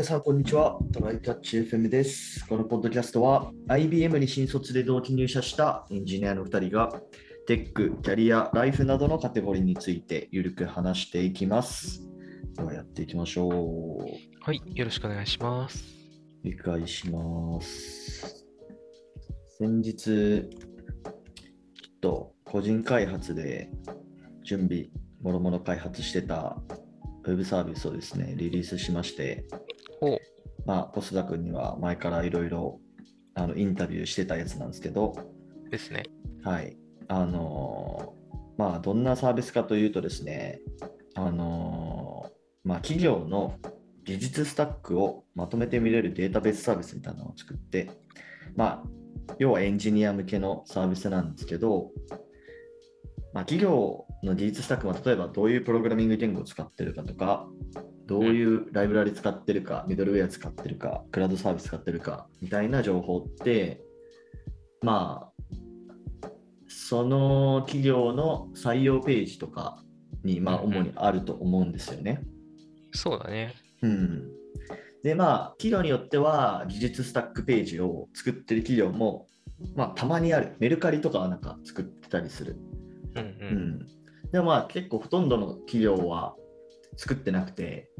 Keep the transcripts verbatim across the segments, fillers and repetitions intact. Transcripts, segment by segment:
皆さんこんにちは、トライキャッチ エフエム です。このポッドキャストは アイビーエム に新卒で同期入社したエンジニアのふたりがテック、キャリア、ライフなどのカテゴリーについてゆるく話していきます。ではやっていきましょう。はい、よろしくお願いします。理解します。先日ちょっと個人開発で準備もろもろ開発してたウェブサービスをですねリリースしまして、お、まあ、ポスダ君には前からいろいろインタビューしてたやつなんですけどですね、はい、あのー、まあどんなサービスかというとですね、あのー、まあ企業の技術スタックをまとめて見れるデータベースサービスみたいなのを作って、まあ要はエンジニア向けのサービスなんですけど、まあ、企業の技術スタックは例えばどういうプログラミング言語を使ってるかとか、どういうライブラリ使ってるか、ミドルウェア使ってるか、クラウドサービス使ってるかみたいな情報って、まあ、その企業の採用ページとかにまあ主にあると思うんですよね。そうだね。うん。で、まあ、企業によっては技術スタックページを作ってる企業も、まあ、たまにある。メルカリとかはなんか作ってたりする。うんうんうん、でもまあ結構ほとんどの企業は作ってなくて、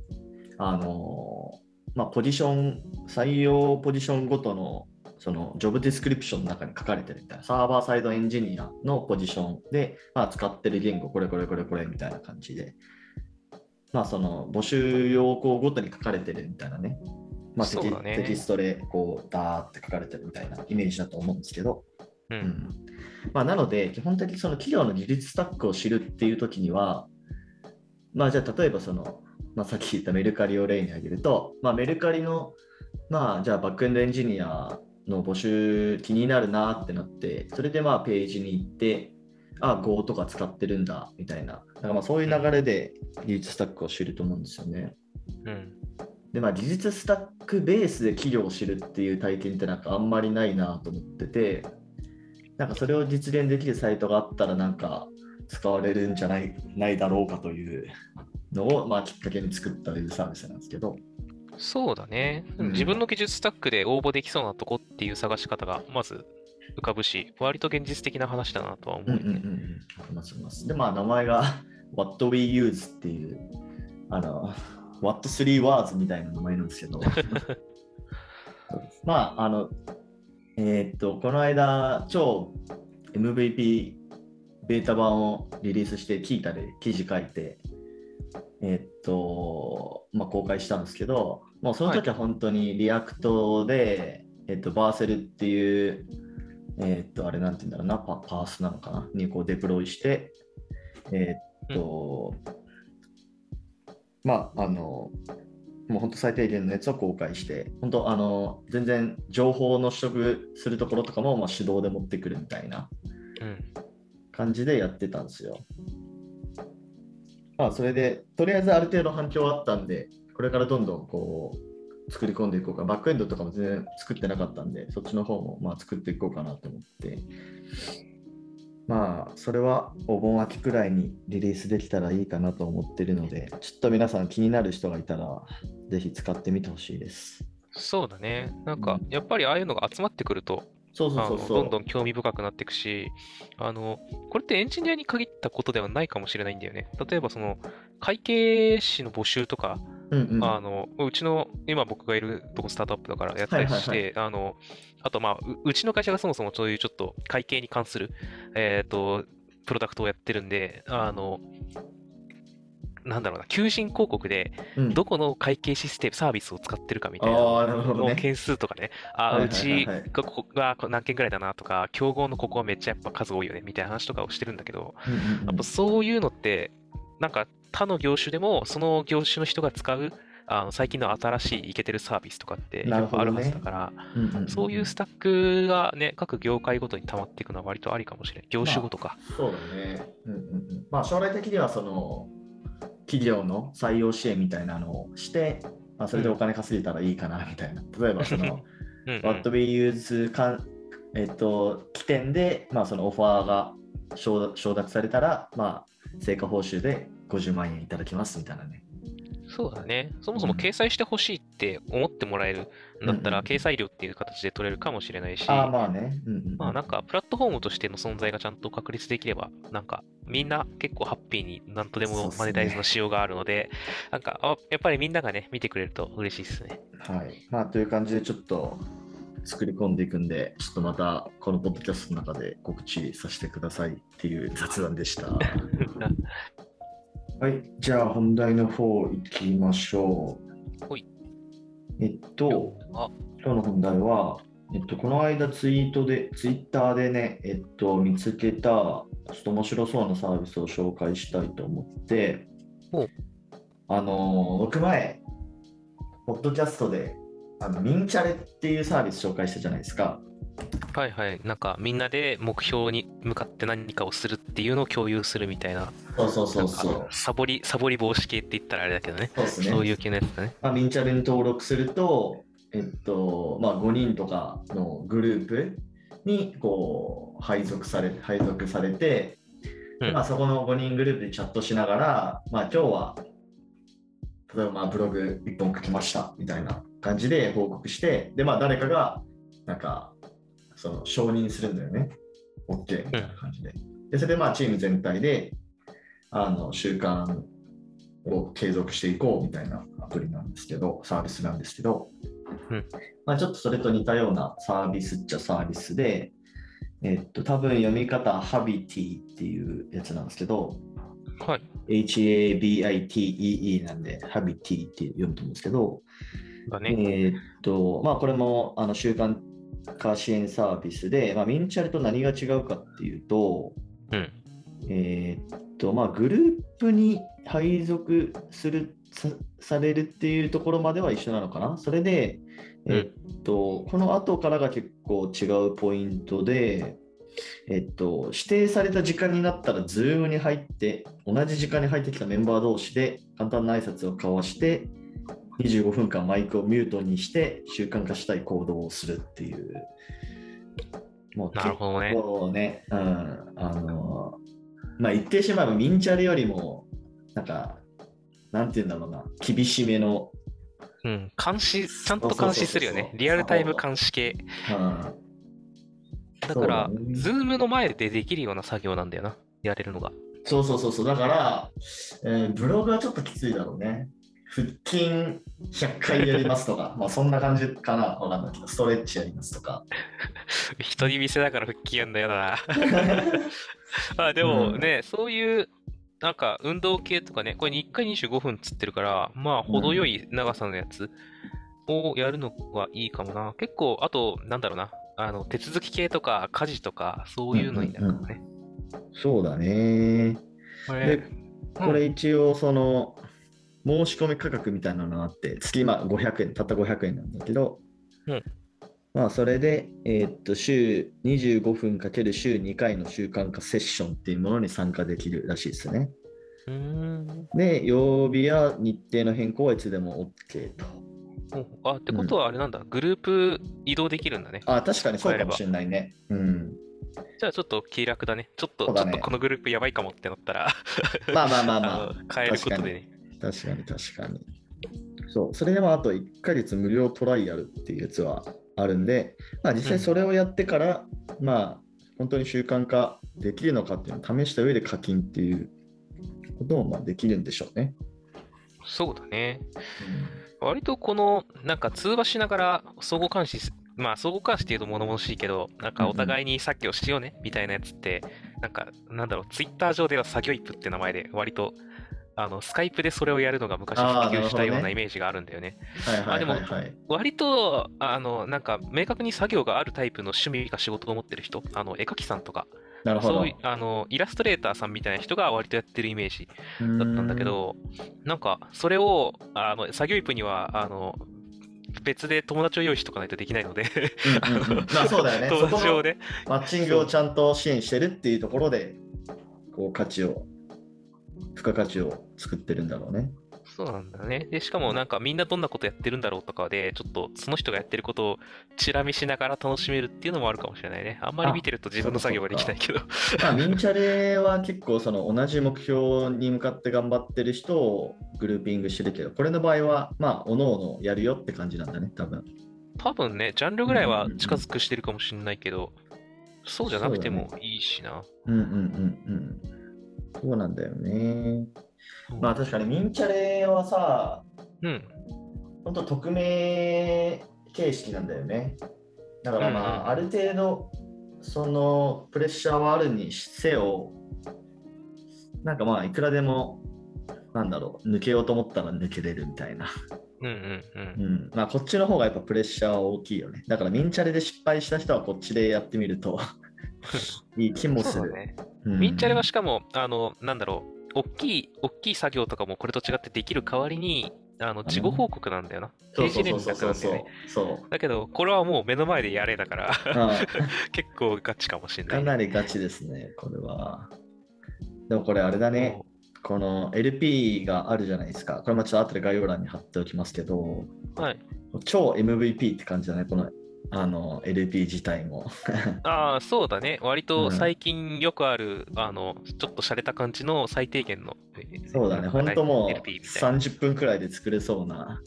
あのーまあ、ポジション採用ポジションごと の, そのジョブディスクリプションの中に書かれてるみたいな、サーバーサイドエンジニアのポジションで、まあ、使ってる言語これこれこれこれみたいな感じで、まあ、その募集要項ごとに書かれてるみたいなね、まあ、テ, キねテキストでこうダーって書かれてるみたいなイメージだと思うんですけど、うんうん、まあ、なので基本的にその企業の技術スタックを知るっていうときには、まあ、じゃあ例えばその、まあ、さっき言ったメルカリを例に挙げると、まあ、メルカリの、まあ、じゃあバックエンドエンジニアの募集気になるなってなって、それでまあページに行って、ああ Go とか使ってるんだみたいな、なんかまあそういう流れで技術スタックを知ると思うんですよね、うん、でまあ技術スタックベースで企業を知るっていう体験ってなんかあんまりないなと思ってて、なんかそれを実現できるサイトがあったらなんか使われるんじゃない、ないだろうかというのを、まあ、きっかけに作ったウェブサービスなんですけど。そうだね、うん、自分の技術スタックで応募できそうなとこっていう探し方がまず浮かぶし、割と現実的な話だなとは思うね。うんうんうん、ありますあります。で、まあ名前がWhat Three Wordsっていう、あの What Three Words みたいな名前なんですけどまああのえー、っとこの間超 エムブイピー ベータ版をリリースして聞いたり記事書いて、えー、っとまあ公開したんですけど、もうその時は本当にリアクトで、はい、えー、っとバーセルっていうえー、っとあれなんていうんだろうな、パースなのかなにこうデプロイして、えー、っと、うん、まああのもう本当最低限のやつを公開して、本当あの全然情報の取得するところとかもまあ手動で持ってくるみたいな感じでやってたんですよ。まあそれでとりあえずある程度反響はあったんで、これからどんどんこう作り込んでいこうか。バックエンドとかも全然作ってなかったんで、そっちの方もまあ作っていこうかなと思って、まあそれはお盆秋くらいにリリースできたらいいかなと思ってるので、ちょっと皆さん気になる人がいたらぜひ使ってみてほしいです。そうだね、なんかやっぱりああいうのが集まってくると、そうそうそうそう、どんどん興味深くなっていくし、あのこれってエンジニアに限ったことではないかもしれないんだよね。例えばその会計士の募集とか、うんうん、あのうちの今僕がいるとこスタートアップだからやったりして、はいはいはい、あのあとまあ う, うちの会社がそもそもそういうちょっと会計に関する、えー、とプロダクトをやってるんで、あのなんだろうな、求人広告でどこの会計システム、うん、サービスを使ってるかみたいなの件数とかね、あ、うちがここが何件ぐらいだなとか、競合のここはめっちゃやっぱ数多いよねみたいな話とかをしてるんだけど、うんうんうん、やっぱそういうのってなんか他の業種でもその業種の人が使う、あの最近の新しいイケてるサービスとかってやっぱあるはずだから、ね、うんうんうん、そういうスタックがね各業界ごとに溜まっていくのは割とありかもしれない。業種ごとか、まあ、そうだね、うんうんうん、まあ将来的にはその企業の採用支援みたいなのをして、まあ、それでお金稼げたらいいかなみたいな、うん、例えばそのうん、うん、What We Use か、えっと、起点で、まあ、そのオファーが承諾されたら、まあ、成果報酬でごじゅうまん円いただきますみたいなね。そうだね、そもそも掲載してほしいっって思ってもらえるんだったら、うんうん、掲載料っていう形で取れるかもしれないし、あまあね、うんうん、まあなんかプラットフォームとしての存在がちゃんと確立できれば、なんかみんな結構ハッピーになんとでもマネタイズの仕様があるので、そうっすね、なんかあやっぱりみんながね見てくれると嬉しいですね。はい、まあという感じでちょっと作り込んでいくんで、ちょっとまたこのポッドキャストの中で告知させてくださいっていう雑談でした。はい、じゃあ本題の方行きましょう。はい。えっと、今日の本題は、えっと、この間ツイートで、ツイッターでね、えっと、見つけた、ちょっと面白そうなサービスを紹介したいと思って、あの、僕前、ポッドキャストで、あのミンチャレっていうサービス紹介したじゃないですか。はいはい、なんかみんなで目標に向かって何かをするっていうのを共有するみたいな、そうそうそうそう、サボりサボり防止系って言ったらあれだけどね、そうですね、そういう系のやつだね。まあ、ミンチャレに登録すると、えっとまあ、ごにんとかのグループにこう配属され配属されて、うんまあ、そこのごにんグループでチャットしながら、まあ、今日は例えばまあブログいっぽん書きましたみたいな感じで報告して、でまあ、誰かがなんかその承認するんだよね。OK みたいな感じで。でそれでまあチーム全体であの習慣を継続していこうみたいなアプリなんですけど、サービスなんですけど、うんまあ、ちょっとそれと似たようなサービスっちゃサービスで、えっと、多分読み方は Habitee っていうやつなんですけど、はい、エイチ エー ビー アイ ティー イー イー なんで Habitee って読むと思うんですけど、だね、えー、っとまあこれもあの習慣化支援サービスで、まあ、ミンチャレと何が違うかっていうと、うん、えー、っとまあグループに配属する さ, されるっていうところまでは一緒なのかな。それで、えー、っとこの後からが結構違うポイントで、えー、っと指定された時間になったら Zoom に入って同じ時間に入ってきたメンバー同士で簡単な挨拶を交わしてにじゅうごふんかんマイクをミュートにして習慣化したい行動をするっていう、もう結構ね、なるほどね、うん、あのまあ言ってしまえばミンチャレよりもなんかなんていうんだろうな、厳しめの、うん、監視ちゃんと監視するよね、そうそうそうそう、リアルタイム監視系、うん、だからズームの前でできるような作業なんだよな、やれるのが。そうそうそうそう、だから、えー、ブログはちょっときついだろうね。腹筋ひゃっかいやりますとか、まあそんな感じかな、わかんないけど、ストレッチやりますとか。人に見せながら腹筋やんだよな。まあでもね、うん、そういうなんか運動系とかね、これいっかいにじゅうごふんつってるから、まあ程よい長さのやつをやるのがいいかもな。結構、あとなんだろうな、あの手続き系とか家事とかそういうのになるかもね、うんうんうん。そうだね。これ、で、これ一応その、うん申し込み価格みたいなのがあって、月今ごひゃくえん、たったごひゃくえんなんだけど、うん、まあそれで、えー、っと週にじゅうごふんかける週にかいの習慣化セッションっていうものに参加できるらしいですね。うーんで、曜日や日程の変更はいつでも OK と。あ、ってことはあれなんだ、うん、グループ移動できるんだね。あ、確かにそうかもしれないね。うんじゃあちょっと気楽だね。ちょっと、ね、ちょっとこのグループやばいかもってなったら、まあまあまあまあ、変えることでね。確かに確かに。そう、それでもあといっかげつ無料トライアルっていうやつはあるんで、まあ、実際それをやってから、うん、まあ本当に習慣化できるのかっていうのを試した上で課金っていうこともまあできるんでしょうね。そうだね。うん、割とこのなんか通話しながら相互監視、まあ相互監視っていうと物々しいけど、なんかお互いに作業しようねみたいなやつって、うん、なんかなんだろう、ツイッター上では作業イップって名前で割とあのスカイプでそれをやるのが昔普及したようなイメージがあるんだよね。あ、でも割とあのなんか明確に作業があるタイプの趣味か仕事を持ってる人、あの絵描きさんとか、なるほど、そういうあのイラストレーターさんみたいな人が割とやってるイメージだったんだけど、なんかそれをあの作業イプにはあの別で友達を用意しとかないとできないので、うんうん、うん、まあそうだよね。友達をね、そこのマッチングをちゃんと支援してるっていうところでこう価値を付加価値を作ってるんだろうね。そうなんだね。でしかもなんかみんなどんなことやってるんだろうとかでちょっとその人がやってることをチラ見しながら楽しめるっていうのもあるかもしれないね。あんまり見てると自分の作業ができないけど。まあミンチャレは結構その同じ目標に向かって頑張ってる人をグルーピングしてるけど、これの場合はまあ各々やるよって感じなんだね、多分。多分ね、ジャンルぐらいは近づくしてるかもしれないけど、うんうんうん、そうじゃなくてもいいしな。う, ね、うんうんうんうん。そうなんだよね。まあ確かにミンチャレはさ、うん、ほんと匿名形式なんだよね。だからまあ、うんうん、ある程度そのプレッシャーはあるにせよ、なんかまあいくらでもなんだろう、抜けようと思ったら抜けれるみたいな。うんうんうん。うん、まあこっちの方がやっぱプレッシャーは大きいよね。だからミンチャレで失敗した人はこっちでやってみるといい気もする。そうだね。うん、ミンチャレはしかもあのなんだろう。大きい大きい作業とかもこれと違ってできる代わりにあの事後報告なんだよな、定時連絡なんだよね。そうだけどこれはもう目の前でやれだから結構ガチかもしれない、ね、かなりガチですねこれは。でもこれあれだね、この エルピー があるじゃないですか。これもちょっと後で概要欄に貼っておきますけど、はい、超 エムブイピー って感じだねこのあの エルピー 自体もああそうだね、割と最近よくある、うん、あのちょっと洒落た感じの最低限の、そうだね、ほんともうさんじゅっぷんくらいで作れそうな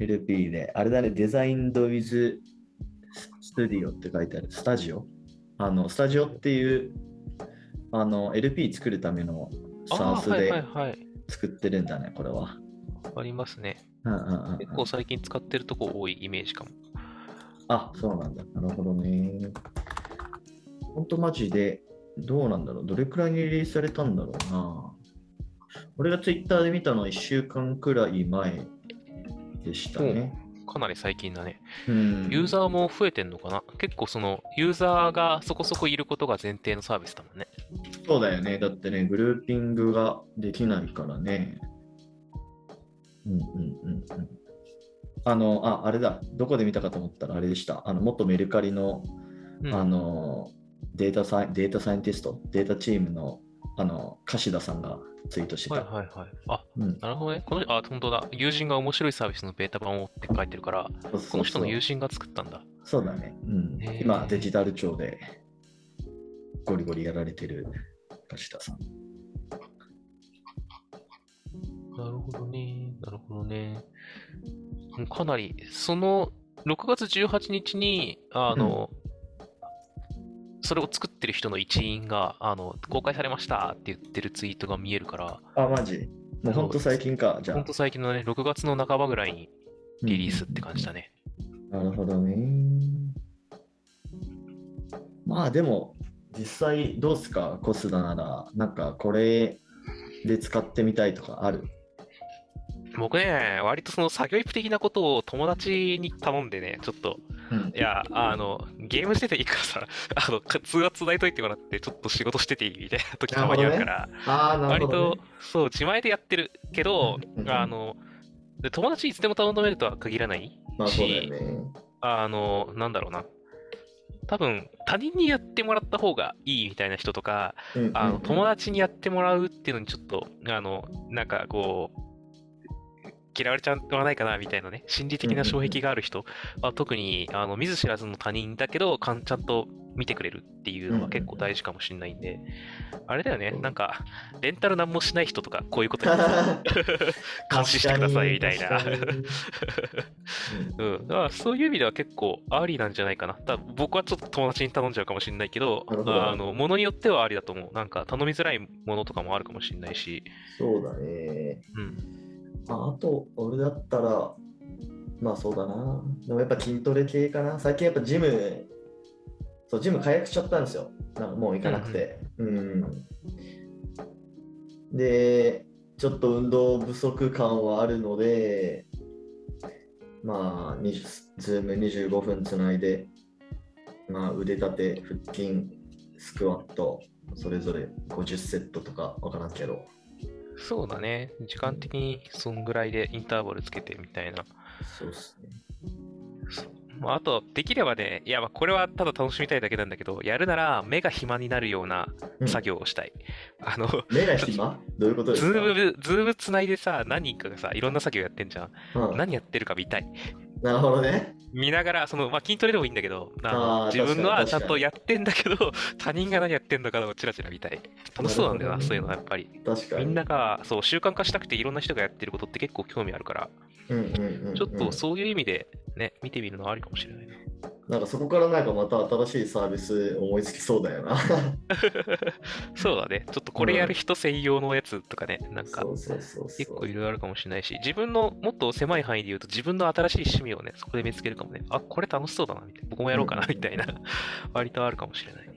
エルピー であれだね、デザインドウィズスタジオって書いてあるスタジオ、あのスタジオっていうあの エルピー 作るためのサースで作ってるんだね、はいはいはい、これはありますね、うんうんうんうん、結構最近使ってるとこ多いイメージかも。あ、そうなんだ。なるほどね。ほんとマジで、どうなんだろう。どれくらいにリリースされたんだろうな。俺がツイッターで見たのはいっしゅうかんくらい前でしたね。かなり最近だね。うん。ユーザーも増えてんのかな。結構その、ユーザーがそこそこいることが前提のサービスだもんね。そうだよね。だってね、グルーピングができないからね。うんうんうんうん。あの、あ、あれだ、どこで見たかと思ったらあれでした。あの元メルカリの、うん、あのデータサイ、データサイエンティスト、データチームの、あの樫田さんがツイートしてた。はいはいはい。あ、うん、なるほどね。この、あ、本当だ。友人が面白いサービスのベータ版をって書いてるから、そうそうそう、この人の友人が作ったんだ。そうだね。うん、今、デジタル庁でゴリゴリやられてる樫田さん。なるほどね。なるほどね。かなりそのろくがつじゅうはちにちにあの、うん、それを作ってる人の一員があの公開されましたって言ってるツイートが見えるから。あ、マジもうほんと最近か。じゃあほんと最近のね、ろくがつの半ばぐらいにリリースって感じだね、うん、なるほどね。まあでも実際どうすか、コスダならなんかこれで使ってみたいとかある？僕ね、割とその作業イプ的なことを友達に頼んでね、ちょっと、うん、いや、あの、ゲームしてていいからさ、あの、通話つないといてもらって、ちょっと仕事してていいみたいな時たまにあるから、ね、あね、割と、そう、自前でやってるけど、うん、あの、で友達いつでも頼んでみるとは限らないし、まあね、あの、なんだろうな。多分他人にやってもらった方がいいみたいな人とか、うんうんうん、あの友達にやってもらうっていうのにちょっと、あの、なんかこう、嫌われちゃわないかなみたいなね、心理的な障壁がある人は特にあの見ず知らずの他人だけどちゃんと見てくれるっていうのは結構大事かもしれないんで、あれだよね、なんかレンタル何もしない人とかこういうことに監視してくださいみたいな、うん、だからそういう意味では結構ありなんじゃないかな。ただ僕はちょっと友達に頼んじゃうかもしれないけど、あのものによってはありだと思う。なんか頼みづらいものとかもあるかもしれないし。そうだね。うん、あと俺だったらまあそうだな、でもやっぱ筋トレ系かな。最近やっぱジム、そうジム解約しちゃったんですよ、なんかもう行かなくて、うん、うん、でちょっと運動不足感はあるので、まあズームにじゅうごふんつないで、まあ、腕立て腹筋スクワットそれぞれごじゅっセットとかわからんけど、そうだね、時間的にそんぐらいでインターバルつけてみたいな。そうですね。あとできればね、いやまあこれはただ楽しみたいだけなんだけど、やるなら目が暇になるような作業をしたい。うん、あの目が暇どういうことですか？ズームズームつないでさ、何人かがさいろんな作業やってんじゃん。うん、何やってるか見たい。なるほどね。見ながらその、まあ、筋トレでもいいんだけど、ああ自分のはちゃんとやってんだけど他人が何やってんのかをチラチラ見たい。楽しそうなんだよ な, な、ね、そういうのはやっぱり。確かにみんながそう習慣化したくていろんな人がやってることって結構興味あるから、うんうんうんうん、ちょっとそういう意味でね見てみるのはありかもしれないな。なんかそこからなんかまた新しいサービス思いつきそうだよなそうだね、ちょっとこれやる人専用のやつとかね、なんか結構いろいろあるかもしれないし、自分のもっと狭い範囲で言うと自分の新しい趣味をねそこで見つけるかもね。あ、これ楽しそうだなみたいな、僕もやろうかなみたいな、うん、割とあるかもしれない、ね、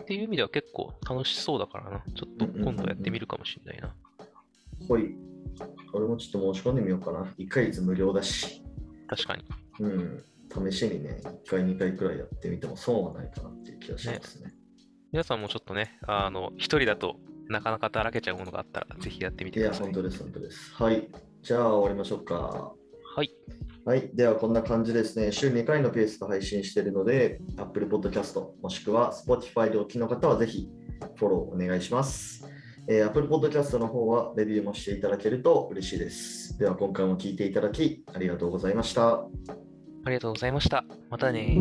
っていう意味では結構楽しそうだからな、ちょっと今度やってみるかもしれないな、うんうんうんうん、はい、俺もちょっと申し込んでみようかな。いっかげつ無料だし、確かに、うん、試しにね、いっかい、にかいくらいやってみても損はないかなっていう気がしますね。ね、皆さんもちょっとね、あの、ひとりだとなかなかだらけちゃうものがあったら、ぜひやってみてください。いや、本当です、本当です。はい。じゃあ、終わりましょうか。はい。はい。では、こんな感じですね。週にかいのペースで配信しているので、Apple Podcast もしくは Spotify でお聞きの方は、ぜひフォローお願いします。えー、Apple Podcast の方はレビューもしていただけると嬉しいです。では、今回も聞いていただき、ありがとうございました。ありがとうございました。またね。